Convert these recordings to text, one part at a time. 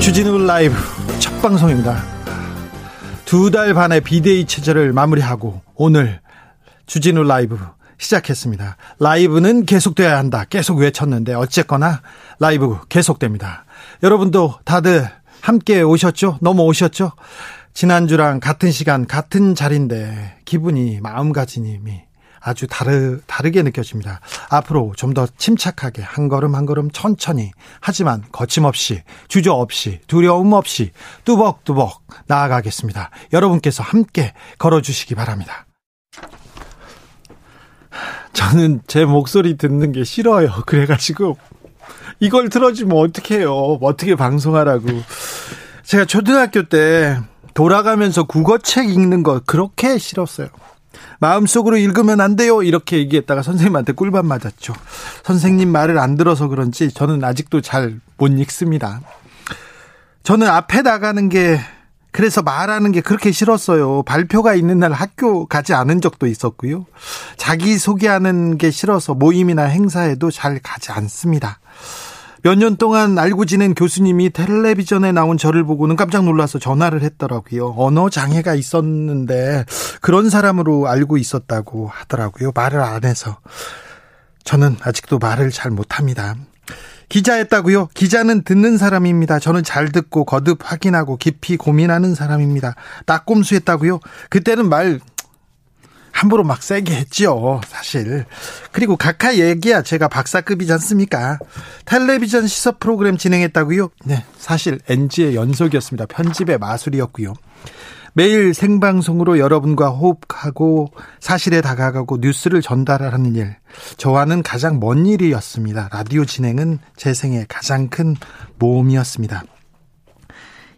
주진우 라이브 첫 방송입니다. 2달 반의 비대위 체제를 마무리하고 오늘 주진우 라이브 시작했습니다. 라이브는 계속돼야 한다. 계속 외쳤는데 어쨌거나 라이브 계속됩니다. 여러분도 다들 함께 오셨죠? 넘어오셨죠? 지난주랑 같은 시간 같은 자리인데 기분이, 마음가짐이 아주 다르게 느껴집니다. 앞으로 좀 더 침착하게 한 걸음 한 걸음 천천히, 하지만 거침없이, 주저 없이, 두려움 없이 뚜벅뚜벅 나아가겠습니다. 여러분께서 함께 걸어주시기 바랍니다. 저는 제 목소리 듣는 게 싫어요. 그래가지고 이걸 틀어주면 어떡해요. 어떻게 방송하라고. 제가 초등학교 때 돌아가면서 국어책 읽는 거 그렇게 싫었어요. 마음속으로 읽으면 안 돼요 이렇게 얘기했다가 선생님한테 꿀밤 맞았죠. 선생님 말을 안 들어서 그런지 저는 아직도 잘 못 읽습니다. 저는 앞에 나가는 게, 그래서 말하는 게 그렇게 싫었어요. 발표가 있는 날 학교 가지 않은 적도 있었고요. 자기소개하는 게 싫어서 모임이나 행사에도 잘 가지 않습니다. 몇 년 동안 알고 지낸 교수님이 텔레비전에 나온 저를 보고는 깜짝 놀라서 전화를 했더라고요. 언어 장애가 있었는데 그런 사람으로 알고 있었다고 하더라고요. 말을 안 해서. 저는 아직도 말을 잘 못합니다. 기자였다고요? 기자는 듣는 사람입니다. 저는 잘 듣고 거듭 확인하고 깊이 고민하는 사람입니다. 낙꼼수 했다고요? 그때는 말 함부로 막 세게 했죠, 사실. 그리고 각하 얘기야 제가 박사급이지 않습니까? 텔레비전 시사 프로그램 진행했다고요? 네, 사실 NG의 연속이었습니다. 편집의 마술이었고요. 매일 생방송으로 여러분과 호흡하고 사실에 다가가고 뉴스를 전달하는 일, 저와는 가장 먼 일이었습니다. 라디오 진행은 제 생애 가장 큰 모험이었습니다.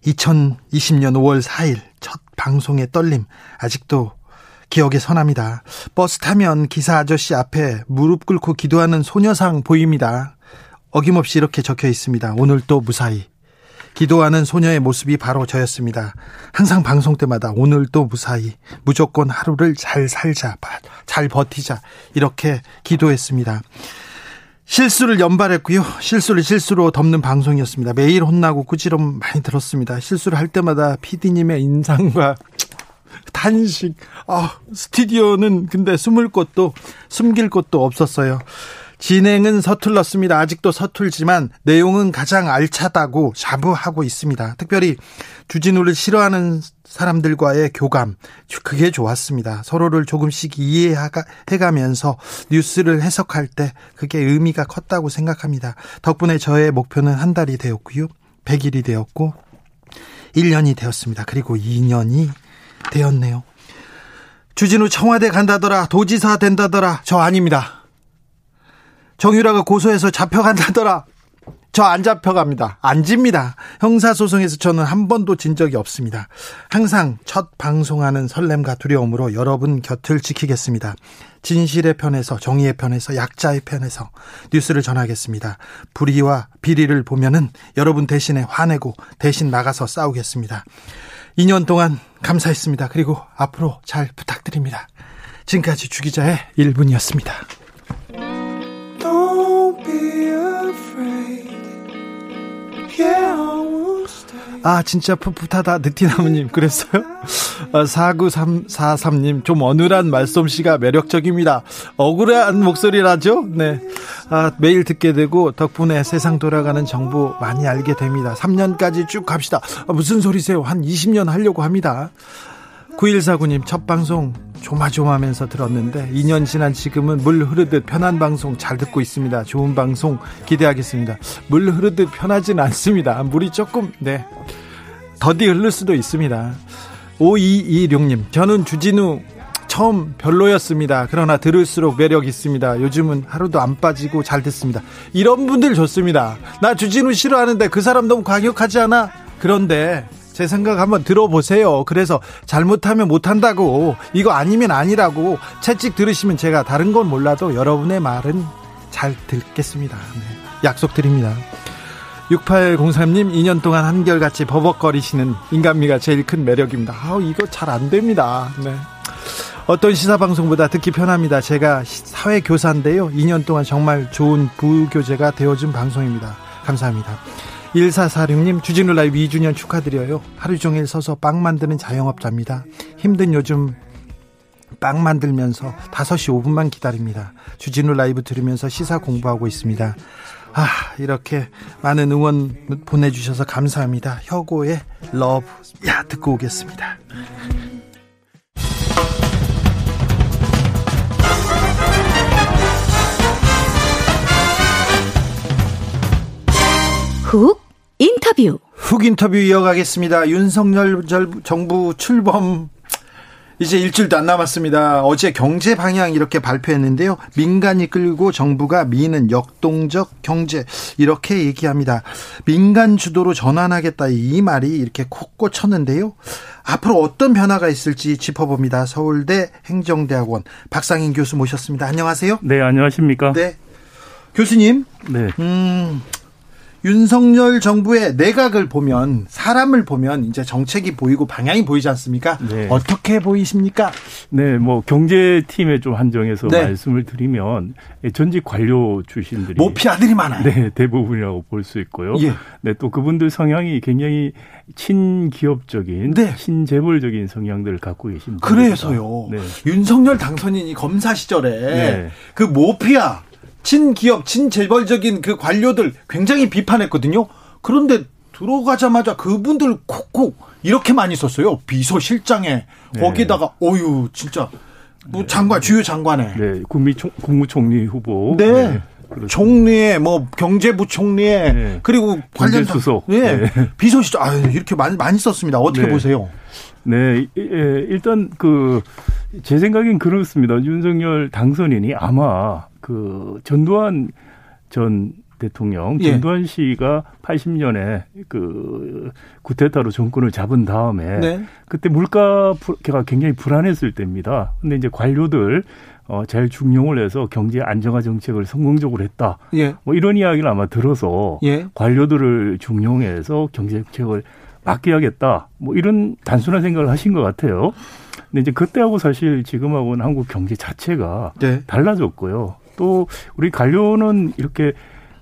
2020년 5월 4일 첫 방송의 떨림 아직도 기억에 선합니다. 버스 타면 기사 아저씨 앞에 무릎 꿇고 기도하는 소녀상 보입니다. 어김없이 이렇게 적혀 있습니다. 오늘도 무사히. 기도하는 소녀의 모습이 바로 저였습니다. 항상 방송 때마다 오늘도 무사히, 무조건 하루를 잘 살자, 잘 버티자 이렇게 기도했습니다. 실수를 연발했고요. 실수로 덮는 방송이었습니다. 매일 혼나고 꾸지람 많이 들었습니다. 실수를 할 때마다 PD님의 인상과 탄식. 스튜디오는 근데 숨길 것도 없었어요. 진행은 서툴렀습니다. 아직도 서툴지만 내용은 가장 알차다고 자부하고 있습니다. 특별히 주진우를 싫어하는 사람들과의 교감, 그게 좋았습니다. 서로를 조금씩 이해해가면서 뉴스를 해석할 때 그게 의미가 컸다고 생각합니다. 덕분에 저의 목표는 한 달이 되었고요, 100일이 되었고 1년이 되었습니다. 그리고 2년이 되었네요. 주진우 청와대 간다더라, 도지사 된다더라, 저 아닙니다. 정유라가 고소해서 잡혀간다더라, 저 안 잡혀갑니다. 안 집니다. 형사소송에서 저는 한 번도 진 적이 없습니다. 항상 첫 방송하는 설렘과 두려움으로 여러분 곁을 지키겠습니다. 진실의 편에서, 정의의 편에서, 약자의 편에서 뉴스를 전하겠습니다. 불의와 비리를 보면은 여러분 대신에 화내고 대신 나가서 싸우겠습니다. 2년 동안 감사했습니다. 그리고 앞으로 잘 부탁드립니다. 지금까지 주기자의 1분이었습니다. 아, 진짜 풋풋하다, 느티나무님 그랬어요? 49343님, 좀 어눌한 말솜씨가 매력적입니다. 억울한 목소리라죠? 네. 매일 듣게 되고 덕분에 세상 돌아가는 정보 많이 알게 됩니다. 3년까지 쭉 갑시다. 무슨 소리세요? 한 20년 하려고 합니다. 9149님, 첫 방송 조마조마하면서 들었는데 2년 지난 지금은 물 흐르듯 편한 방송 잘 듣고 있습니다. 좋은 방송 기대하겠습니다. 물 흐르듯 편하진 않습니다. 물이 조금, 네, 더디 흐를 수도 있습니다. 5226님, 저는 주진우 처음 별로였습니다. 그러나 들을수록 매력 있습니다. 요즘은 하루도 안 빠지고 잘 듣습니다. 이런 분들 좋습니다. 나 주진우 싫어하는데 그 사람 너무 과격하지 않아? 그런데 제 생각 한번 들어보세요. 그래서 잘못하면 못한다고, 이거 아니면 아니라고 채찍 들으시면 제가 다른 건 몰라도 여러분의 말은 잘 듣겠습니다. 네, 약속드립니다. 6803님, 2년 동안 한결같이 버벅거리시는 인간미가 제일 큰 매력입니다. 아우, 이거 잘 안 됩니다. 네. 어떤 시사방송보다 듣기 편합니다. 제가 사회교사인데요, 2년 동안 정말 좋은 부교재가 되어준 방송입니다. 감사합니다. 1446님, 주진우 라이브 2주년 축하드려요. 하루 종일 서서 빵 만드는 자영업자입니다. 힘든 요즘 빵 만들면서 5시 5분만 기다립니다. 주진우 라이브 들으면서 시사 공부하고 있습니다. 아, 이렇게 많은 응원 보내주셔서 감사합니다. 혁오의 러브, 야, 듣고 오겠습니다. 훅 인터뷰. 훅 인터뷰 이어가겠습니다. 윤석열 정부 출범 이제 일주일도 안 남았습니다. 어제 경제 방향 이렇게 발표했는데요, 민간이 끌고 정부가 미는 역동적 경제 이렇게 얘기합니다. 민간 주도로 전환하겠다, 이 말이 이렇게 콕 꽂혔는데요. 앞으로 어떤 변화가 있을지 짚어봅니다. 서울대 행정대학원 박상인 교수 모셨습니다. 안녕하세요. 네, 안녕하십니까. 네, 교수님. 네. 윤석열 정부의 내각을 보면, 사람을 보면 이제 정책이 보이고 방향이 보이지 않습니까? 네. 어떻게 보이십니까? 네, 뭐 경제팀에 좀 한정해서 네, 말씀을 드리면 전직 관료 출신들이, 모피아들이 많아요. 네, 대부분이라고 볼 수 있고요. 예. 네, 또 그분들 성향이 굉장히 친기업적인, 네, 친재벌적인 성향들을 갖고 계십니다. 그래서요, 네, 윤석열 당선인이 검사 시절에 네, 그 모피아, 친기업, 친재벌적인 그 관료들 굉장히 비판했거든요. 그런데 들어가자마자 그분들 콕콕 이렇게 많이 썼어요. 비서실장에, 네, 거기다가 어유 진짜 뭐 장관, 네, 주요 장관에, 네, 국무총리 후보, 네, 네, 총리에 뭐 경제부총리에, 네, 그리고 관련 수석, 네, 네, 비서실장, 아, 이렇게 많이 썼습니다. 어떻게 네, 보세요? 네, 일단 그 제 생각엔 그렇습니다. 윤석열 당선인이 아마 그 전두환 전 대통령, 예, 전두환 씨가 80년에 그 쿠데타로 정권을 잡은 다음에, 네, 그때 물가가 굉장히 불안했을 때입니다. 근데 이제 관료들 잘 중용을 해서 경제 안정화 정책을 성공적으로 했다, 예, 뭐 이런 이야기를 아마 들어서, 예, 관료들을 중용해서 경제 정책을 맡겨야겠다, 뭐 이런 단순한 생각을 하신 것 같아요. 근데 이제 그때하고 사실 지금하고는 한국 경제 자체가, 네, 달라졌고요. 또 우리 관료는 이렇게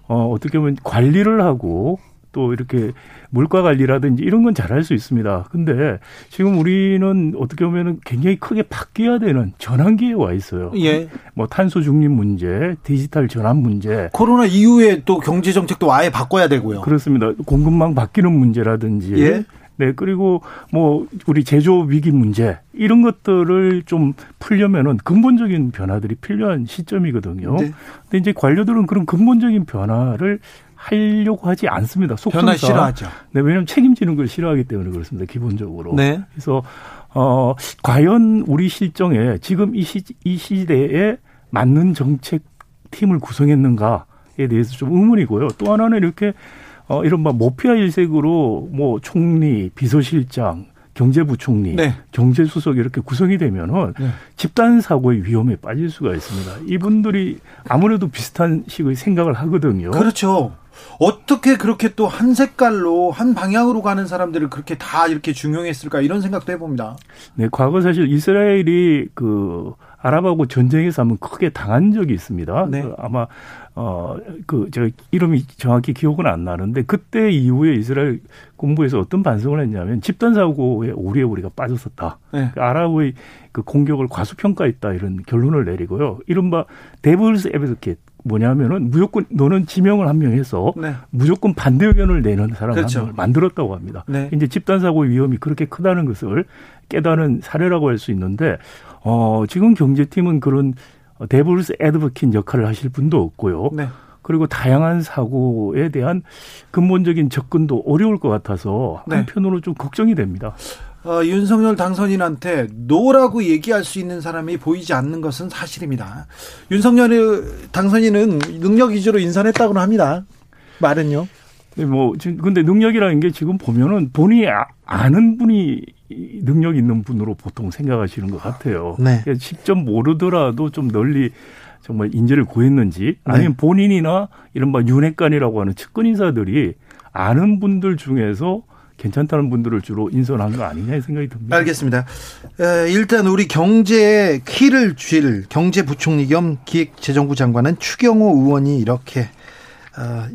어떻게 보면 관리를 하고 또 이렇게 물가 관리라든지 이런 건 잘할 수 있습니다. 근데 지금 우리는 어떻게 보면 굉장히 크게 바뀌어야 되는 전환기에 와 있어요. 예. 뭐 탄소 중립 문제, 디지털 전환 문제. 코로나 이후에 또 경제 정책도 아예 바꿔야 되고요. 그렇습니다. 공급망 바뀌는 문제라든지. 예. 네, 그리고 뭐 우리 제조 위기 문제, 이런 것들을 좀 풀려면은 근본적인 변화들이 필요한 시점이거든요. 네. 근데 이제 관료들은 그런 근본적인 변화를 하려고 하지 않습니다. 속성상. 변화 싫어하죠. 네, 왜냐하면 책임지는 걸 싫어하기 때문에 그렇습니다. 기본적으로. 네. 그래서 과연 우리 실정에 지금 이 시대에 맞는 정책 팀을 구성했는가에 대해서 좀 의문이고요. 또 하나는 이렇게 이런 막 모피아 일색으로 뭐 총리, 비서실장, 경제부총리, 네, 경제수석 이렇게 구성이 되면은, 네, 집단 사고의 위험에 빠질 수가 있습니다. 이분들이 아무래도 비슷한 식의 생각을 하거든요. 그렇죠. 어떻게 그렇게 또 한 색깔로, 한 방향으로 가는 사람들을 그렇게 다 이렇게 중용했을까, 이런 생각도 해봅니다. 네, 과거 사실 이스라엘이 그 아랍하고 전쟁에서 한번 크게 당한 적이 있습니다. 네. 그 아마 제가 이름이 정확히 기억은 안 나는데 그때 이후에 이스라엘 군부에서 어떤 반성을 했냐면 집단 사고의 오류에 우리가 빠졌었다. 네. 그 아랍의 그 공격을 과소평가했다, 이런 결론을 내리고요. 이른바 데블스 애드버킷, 뭐냐면은 무조건 너는 지명을 한 명 해서, 네, 무조건 반대 의견을 내는 사람, 그렇죠, 한 명을 만들었다고 합니다. 네. 이제 집단 사고의 위험이 그렇게 크다는 것을 깨달은 사례라고 할 수 있는데, 지금 경제팀은 그런 데블스 애드버킷 역할을 하실 분도 없고요. 네. 그리고 다양한 사고에 대한 근본적인 접근도 어려울 것 같아서 한편으로, 네, 좀 걱정이 됩니다. 윤석열 당선인한테 노라고 얘기할 수 있는 사람이 보이지 않는 것은 사실입니다. 윤석열 당선인은 능력 위주로 인선했다고는 합니다. 말은요. 네, 뭐 지금 근데 능력이라는 게 지금 보면은 본인이 아는 분이 능력 있는 분으로 보통 생각하시는 것 같아요. 네. 그러니까 직접 모르더라도 좀 널리 정말 인재를 구했는지 아니면 네. 본인이나 이른바 윤핵관이라고 하는 측근 인사들이 아는 분들 중에서 괜찮다는 분들을 주로 인선한 거 아니냐 이 생각이 듭니다. 알겠습니다. 일단 우리 경제의 키를 쥘 경제부총리 겸 기획재정부 장관은 추경호 의원이 이렇게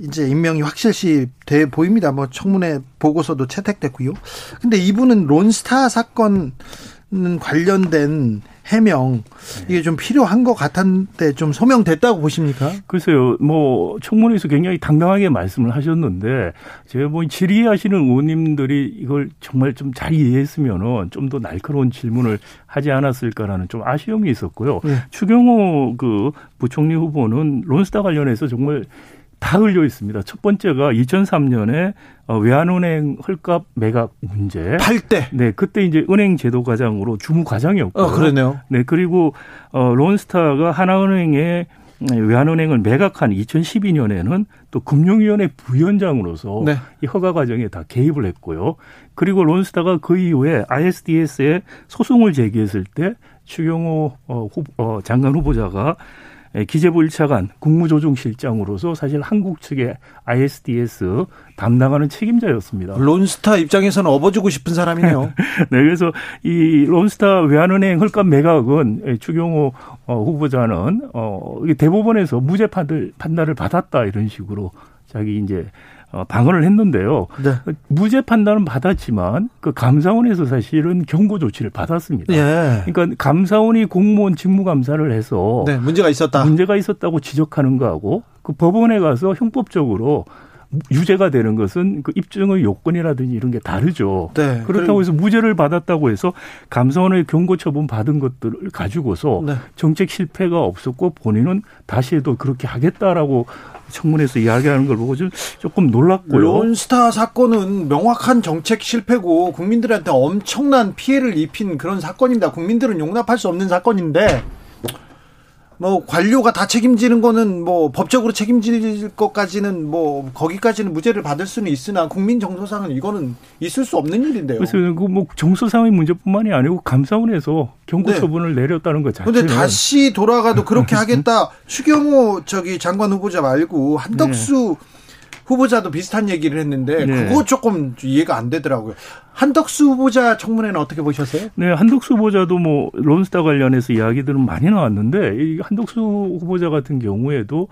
이제 임명이 확실시 돼 보입니다. 뭐 청문회 보고서도 채택됐고요. 근데 이분은 론스타 사건 관련된 해명 이게 좀 필요한 것 같은데 좀 소명됐다고 보십니까? 글쎄요. 뭐 청문회에서 굉장히 당당하게 말씀을 하셨는데 제가 뭐 질의하시는 의원님들이 이걸 정말 좀 잘 이해했으면은 좀 더 날카로운 질문을 하지 않았을까라는 좀 아쉬움이 있었고요. 네. 추경호 그 부총리 후보는 론스타 관련해서 정말 다 흘려 있습니다. 첫 번째가 2003년에 외환은행 헐값 매각 문제. 8대. 네, 그때 이제 은행 제도 과장으로 주무 과장이었고. 그러네요. 네, 그리고 론스타가 하나은행에 외환은행을 매각한 2012년에는 또 금융위원회 부위원장으로서 네. 이 허가 과정에 다 개입을 했고요. 그리고 론스타가 그 이후에 ISDS에 소송을 제기했을 때 추경호 장관 후보자가 기재부 1차관 국무조정실장으로서 사실 한국 측의 ISDS 담당하는 책임자였습니다. 론스타 입장에서는 업어주고 싶은 사람이네요. 네, 그래서 이 론스타 외환은행 헐값 매각은 추경호 후보자는 대법원에서 무죄 판단을 받았다 이런 식으로 자기 이제 방언을 했는데요. 네. 무죄 판단은 받았지만 그 감사원에서 사실은 경고 조치를 받았습니다. 예. 그러니까 감사원이 공무원 직무 감사를 해서 네, 문제가 있었다고 지적하는 거하고 그 법원에 가서 형법적으로 유죄가 되는 것은 그 입증의 요건이라든지 이런 게 다르죠. 네. 그렇다고 해서 무죄를 받았다고 해서 감사원의 경고 처분 받은 것들을 가지고서 네. 정책 실패가 없었고 본인은 다시 해도 그렇게 하겠다라고 청문회에서 이야기하는 걸 보고 조금 놀랐고요. 론스타 사건은 명확한 정책 실패고 국민들한테 엄청난 피해를 입힌 그런 사건입니다. 국민들은 용납할 수 없는 사건인데 뭐 관료가 다 책임지는 거는 뭐 법적으로 책임질 것까지는 뭐 거기까지는 무죄를 받을 수는 있으나 국민 정서상은 이거는 있을 수 없는 일인데요. 그래서 뭐 정서상의 문제뿐만이 아니고 감사원에서 경고 처분을 네. 내렸다는 것 자체는. 그런데 다시 돌아가도 그렇게 하겠다. 추경호 장관 후보자 말고 한덕수 네. 후보자도 비슷한 얘기를 했는데 네. 그거 조금 이해가 안 되더라고요. 한덕수 후보자 청문회는 어떻게 보셨어요? 네, 한덕수 후보자도 뭐 론스타 관련해서 이야기들은 많이 나왔는데 이 한덕수 후보자 같은 경우에도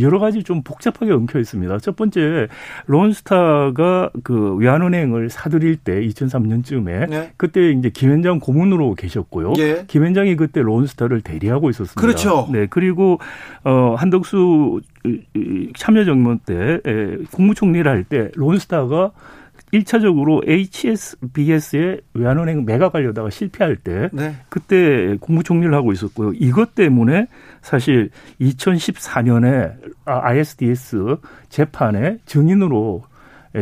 여러 가지 좀 복잡하게 엉켜 있습니다. 첫 번째, 론스타가 그 외환은행을 사들일 때 2003년쯤에 네. 그때 이제 김현장 고문으로 계셨고요. 예. 김현장이 그때 론스타를 대리하고 있었습니다. 그렇죠. 네. 그리고 한덕수 참여정부 때 국무총리를 할 때 론스타가 1차적으로 HSBS의 외환은행 매각하려다가 실패할 때 네. 그때 국무총리를 하고 있었고요. 이것 때문에 사실 2014년에 ISDS 재판에 증인으로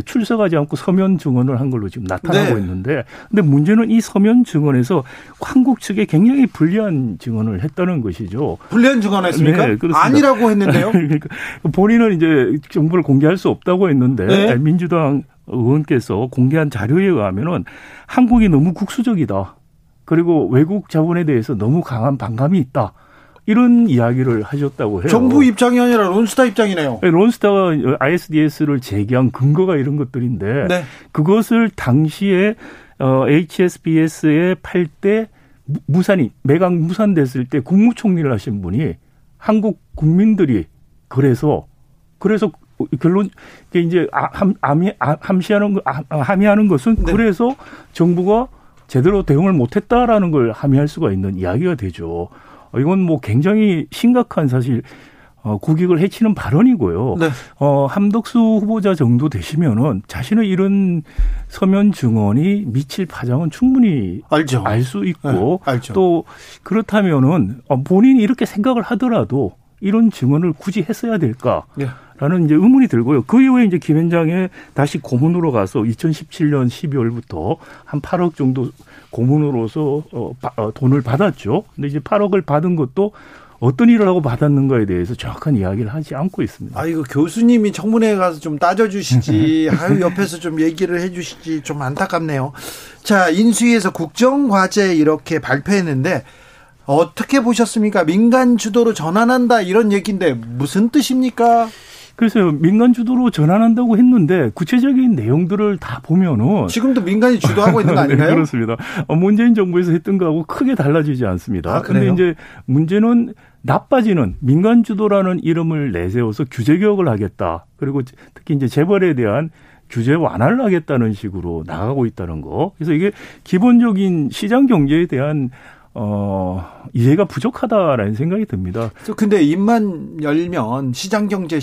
출석하지 않고 서면 증언을 한 걸로 지금 나타나고 네. 있는데 근데 문제는 이 서면 증언에서 한국 측에 굉장히 불리한 증언을 했다는 것이죠. 불리한 증언했습니까? 네, 아니라고 했는데요. 그러니까 본인은 이제 정보를 공개할 수 없다고 했는데 네. 민주당 의원께서 공개한 자료에 의하면은 한국이 너무 국수적이다. 그리고 외국 자본에 대해서 너무 강한 반감이 있다. 이런 이야기를 하셨다고 해요. 정부 입장이 아니라 론스타 입장이네요. 론스타가 ISDS를 제기한 근거가 이런 것들인데 네. 그것을 당시에 HSBS의 8대 무산이 매각 무산됐을 때 국무총리를 하신 분이 한국 국민들이 그래서 결론 이제 함의하는 것은 네. 그래서 정부가 제대로 대응을 못했다라는 걸 함의할 수가 있는 이야기가 되죠. 이건 뭐 굉장히 심각한 사실 국익을 해치는 발언이고요. 네. 한덕수 후보자 정도 되시면은 자신의 이런 서면 증언이 미칠 파장은 충분히 알죠. 알 수 있고 네, 알죠. 또 그렇다면은 본인이 이렇게 생각을 하더라도 이런 증언을 굳이 했어야 될까? 네. 라는 이제 의문이 들고요. 그 이후에 이제 김현장에 다시 고문으로 가서 2017년 12월부터 한 8억 정도 고문으로서 돈을 받았죠. 근데 이제 8억을 받은 것도 어떤 일을 하고 받았는가에 대해서 정확한 이야기를 하지 않고 있습니다. 아, 이거 교수님이 청문회에 가서 좀 따져주시지, 아유, 옆에서 좀 얘기를 해주시지, 좀 안타깝네요. 자, 인수위에서 국정과제 이렇게 발표했는데, 어떻게 보셨습니까? 민간 주도로 전환한다, 이런 얘기인데, 무슨 뜻입니까? 그래서 민간 주도로 전환한다고 했는데 구체적인 내용들을 다 보면은 지금도 민간이 주도하고 있는 거 아닌가요? 네, 그렇습니다. 문재인 정부에서 했던 거하고 크게 달라지지 않습니다. 아, 그런데 이제 문제는 나빠지는 민간 주도라는 이름을 내세워서 규제 개혁을 하겠다. 그리고 특히 이제 재벌에 대한 규제 완화를 하겠다는 식으로 나가고 있다는 거. 그래서 이게 기본적인 시장 경제에 대한 이해가 부족하다라는 생각이 듭니다. 근데 입만 열면 시장 경제,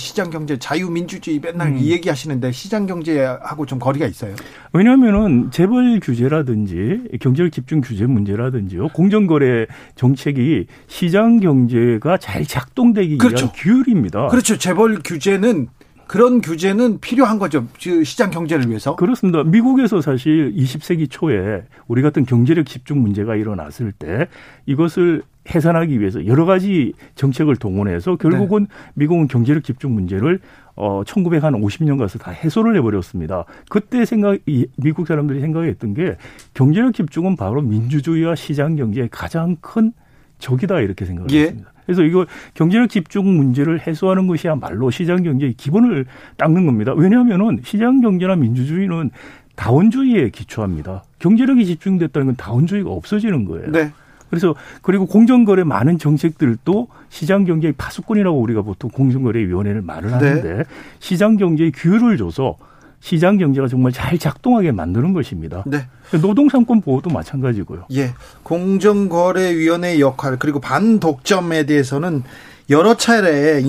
자유민주주의 맨날 이 얘기 하시는데 시장 경제하고 좀 거리가 있어요? 왜냐하면은 재벌 규제라든지 경제력 집중 규제 문제라든지요, 공정거래 정책이 시장 경제가 잘 작동되기 그렇죠. 위한 규율입니다. 그렇죠. 재벌 규제는 그런 규제는 필요한 거죠. 시장 경제를 위해서. 그렇습니다. 미국에서 사실 20세기 초에 우리 같은 경제력 집중 문제가 일어났을 때 이것을 해산하기 위해서 여러 가지 정책을 동원해서 결국은 미국은 경제력 집중 문제를 1950년 가서 다 해소를 해버렸습니다. 그때 미국 사람들이 생각했던 게 경제력 집중은 바로 민주주의와 시장 경제의 가장 큰 적이다 이렇게 생각했습니다. 예. 그래서 이거 경제력 집중 문제를 해소하는 것이야말로 시장 경제의 기본을 닦는 겁니다. 왜냐하면은 시장 경제나 민주주의는 다원주의에 기초합니다. 경제력이 집중됐다는 건 다원주의가 없어지는 거예요. 네. 그래서 그리고 공정거래 많은 정책들도 시장 경제의 파수꾼이라고 우리가 보통 공정거래위원회를 말을 하는데 시장 경제의 규율을 줘서 시장 경제가 정말 잘 작동하게 만드는 것입니다. 네. 노동삼권 보호도 마찬가지고요. 예. 공정거래위원회의 역할 그리고 반독점에 대해서는 여러 차례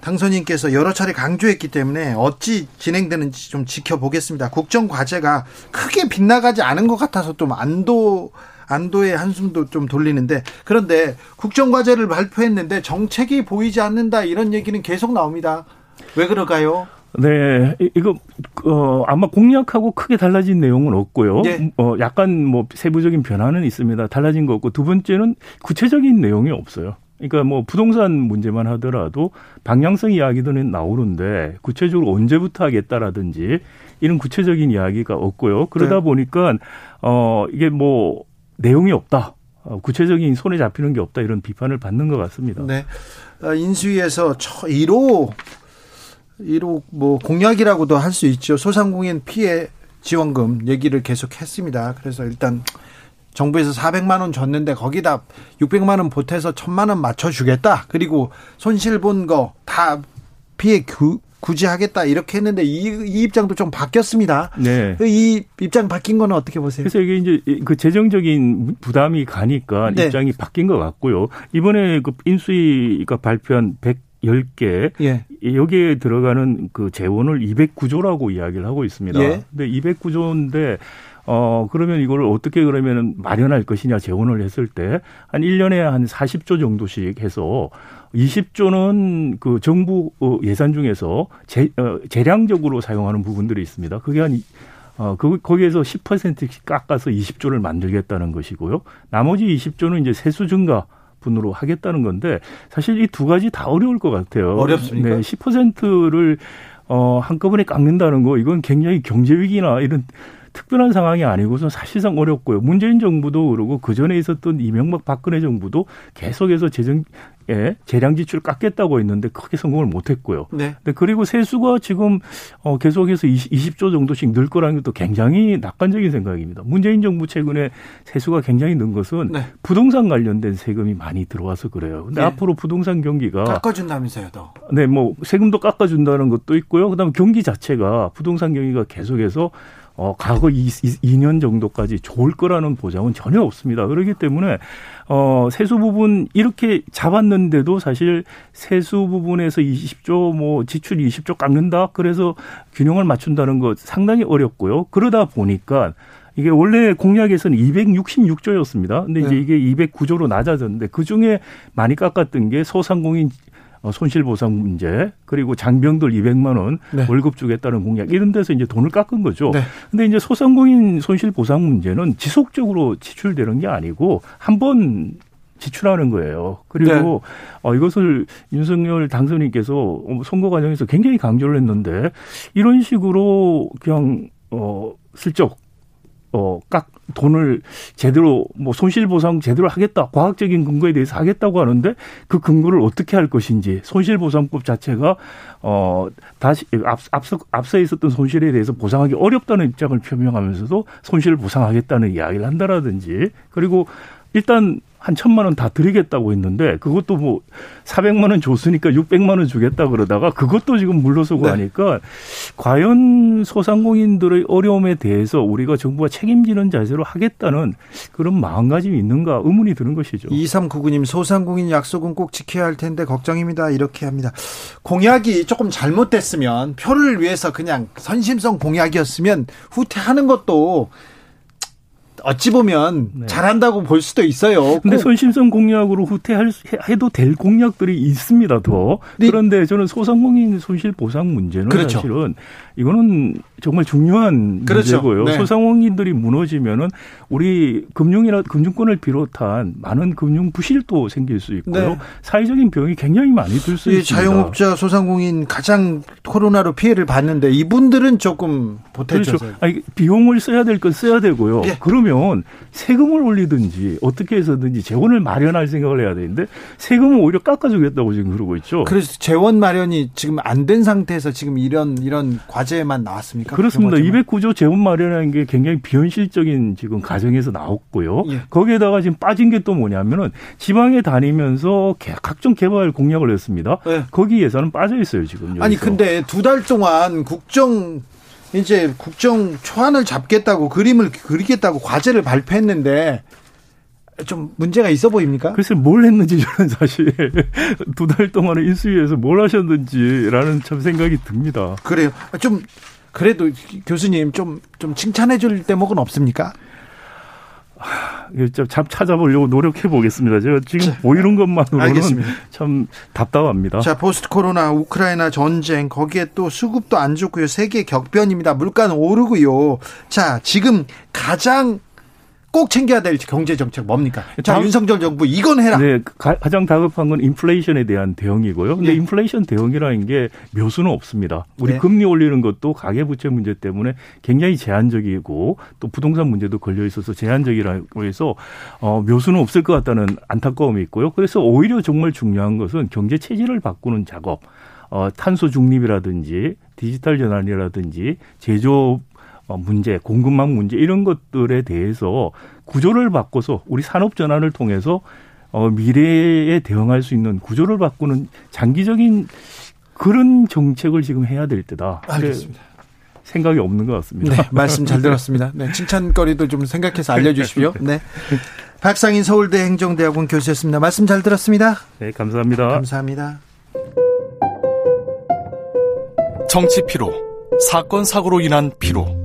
당선인께서 여러 차례 강조했기 때문에 어찌 진행되는지 좀 지켜보겠습니다. 국정과제가 크게 빗나가지 않은 것 같아서 좀 안도의 한숨도 좀 돌리는데, 그런데 국정과제를 발표했는데 정책이 보이지 않는다 이런 얘기는 계속 나옵니다. 왜 그럴까요? 네, 이거 아마 공약하고 크게 달라진 내용은 없고요. 네. 약간 뭐 세부적인 변화는 있습니다. 달라진 거 없고 두 번째는 구체적인 내용이 없어요. 그러니까 뭐 부동산 문제만 하더라도 방향성 이야기들은 나오는데 구체적으로 언제부터 하겠다라든지 이런 구체적인 이야기가 없고요. 그러다 보니까 이게 뭐 내용이 없다. 구체적인 손에 잡히는 게 없다 이런 비판을 받는 것 같습니다. 네, 인수위에서 1호 뭐 공약이라고도 할 수 있죠. 소상공인 피해 지원금 얘기를 계속 했습니다. 그래서 일단 정부에서 400만 원 줬는데 거기다 600만 원 보태서 1000만 원 맞춰주겠다. 그리고 손실 본 거 다 피해 구제하겠다 이렇게 했는데 이 입장도 좀 바뀌었습니다. 네. 이 입장 바뀐 거는 어떻게 보세요? 그래서 이게 이제 그 재정적인 부담이 가니까 입장이 바뀐 것 같고요. 이번에 그 인수위가 발표한 110개 여기에 들어가는 그 재원을 209조라고 이야기를 하고 있습니다. 근데 209조인데 그러면 이걸 어떻게 그러면 마련할 것이냐 재원을 했을 때 한 1년에 한 40조 정도씩 해서 20조는 그 정부 예산 중에서 재량적으로 사용하는 부분들이 있습니다. 그게 거기에서 10%씩 깎아서 20조를 만들겠다는 것이고요. 나머지 20조는 이제 세수 증가 분으로 하겠다는 건데 사실 이 두 가지 다 어려울 것 같아요. 어렵습니까? 네, 10%를 한꺼번에 깎는다는 거 이건 굉장히 경제 위기나 이런 특별한 상황이 아니고서 사실상 어렵고요. 문재인 정부도 그러고 그전에 있었던 이명박 박근혜 정부도 계속해서 재량 지출 깎겠다고 했는데 크게 성공을 못했고요. 네. 그리고 세수가 지금 계속해서 20조 정도씩 늘 거라는 것도 굉장히 낙관적인 생각입니다. 문재인 정부 최근에 세수가 굉장히 는 것은 부동산 관련된 세금이 많이 들어와서 그래요. 근데 앞으로 부동산 경기가 깎아준다면서요, 더. 네, 뭐 세금도 깎아준다는 것도 있고요. 그다음 경기 자체가 부동산 경기가 계속해서 과거 2년 정도까지 좋을 거라는 보장은 전혀 없습니다. 그렇기 때문에 세수 부분 이렇게 잡았는데도 사실 세수 부분에서 20조 뭐 지출 20조 깎는다. 그래서 균형을 맞춘다는 것 상당히 어렵고요. 그러다 보니까 이게 원래 공약에서는 266조였습니다. 근데 이제 이게 209조로 낮아졌는데 그중에 많이 깎았던 게 소상공인 손실보상 문제, 그리고 장병들 200만 원 네. 월급 주겠다는 공약, 이런 데서 이제 돈을 깎은 거죠. 네. 근데 이제 소상공인 손실보상 문제는 지속적으로 지출되는 게 아니고 한 번 지출하는 거예요. 그리고 네. 이것을 윤석열 당선인께서 선거 과정에서 굉장히 강조를 했는데 이런 식으로 그냥 슬쩍 깎 돈을 제대로 뭐 손실보상 제대로 하겠다, 과학적인 근거에 대해서 하겠다고 하는데 그 근거를 어떻게 할 것인지, 손실보상법 자체가 다시 앞서 있었던 손실에 대해서 보상하기 어렵다는 입장을 표명하면서도 손실보상하겠다는 이야기를 한다라든지, 그리고 일단 한 1,000만 원 다 드리겠다고 했는데 그것도 뭐 400만 원 줬으니까 600만 원 주겠다 그러다가 그것도 지금 물러서고 네. 하니까 과연 소상공인들의 어려움에 대해서 우리가 정부가 책임지는 자세로 하겠다는 그런 마음가짐이 있는가 의문이 드는 것이죠. 2399님, 소상공인 약속은 꼭 지켜야 할 텐데 걱정입니다. 이렇게 합니다. 공약이 조금 잘못됐으면, 표를 위해서 그냥 선심성 공약이었으면 후퇴하는 것도 어찌 보면 네. 잘한다고 볼 수도 있어요. 근데 선심성 공약으로 후퇴해도 될 공약들이 있습니다. 더. 그런데 저는 소상공인 손실보상 문제는 그렇죠. 사실은 이거는 정말 중요한 그렇죠. 문제고요. 네. 소상공인들이 무너지면은 우리 금융이나 금융권을 비롯한 많은 금융 부실도 생길 수 있고요. 네. 사회적인 병이 굉장히 많이 들 수 있습니다. 자영업자, 소상공인 가장 코로나로 피해를 봤는데 이분들은 조금 보태줘서. 그렇죠. 아니, 비용을 써야 될 건 써야 되고요. 예. 그러면 세금을 올리든지 어떻게 해서든지 재원을 마련할 생각을 해야 되는데 세금은 오히려 깎아주겠다고 지금 그러고 있죠. 그래서 재원 마련이 지금 안 된 상태에서 지금 이런 과제만 나왔습니까? 그렇습니다. 209조 재원 마련하는 게 굉장히 비현실적인 지금 가정에서 나왔고요. 예. 거기에다가 지금 빠진 게 또 뭐냐면은 지방에 다니면서 각종 개발 공약을 했습니다. 예. 거기 예산은 빠져 있어요 지금. 여기서. 아니 근데 두 달 동안 국정 초안을 잡겠다고, 그림을 그리겠다고 과제를 발표했는데 좀 문제가 있어 보입니까? 글쎄 뭘 했는지 저는 사실 두 달 동안에 인수위에서 뭘 하셨는지라는 참 생각이 듭니다. 그래요. 좀 그래도 교수님 좀 칭찬해 줄 대목은 없습니까? 참 찾아보려고 노력해 보겠습니다. 제가 지금 보이는 것만으로는 알겠습니다. 참 답답합니다. 자, 포스트 코로나, 우크라이나 전쟁, 거기에 또 수급도 안 좋고요. 세계 격변입니다. 물가는 오르고요. 자, 지금 가장 꼭 챙겨야 될 경제정책 뭡니까? 자, 윤석열 정부 이건 해라. 네, 가장 다급한 건 인플레이션에 대한 대응이고요. 근데 네. 인플레이션 대응이라는 게 묘수는 없습니다. 우리 네. 금리 올리는 것도 가계부채 문제 때문에 굉장히 제한적이고 또 부동산 문제도 걸려 있어서 제한적이라고 해서 묘수는 없을 것 같다는 안타까움이 있고요. 그래서 오히려 정말 중요한 것은 경제 체질을 바꾸는 작업, 탄소 중립이라든지 디지털 전환이라든지 제조업 문제, 공급망 문제 이런 것들에 대해서 구조를 바꿔서 우리 산업 전환을 통해서 미래에 대응할 수 있는 구조를 바꾸는 장기적인 그런 정책을 지금 해야 될 때다. 알겠습니다. 생각이 없는 것 같습니다. 네, 말씀 잘 들었습니다. 네, 칭찬거리도 좀 생각해서 알려주십시오. 네, 박상인 서울대 행정대학원 교수였습니다. 말씀 잘 들었습니다. 네, 감사합니다. 감사합니다. 정치 피로, 사건 사고로 인한 피로,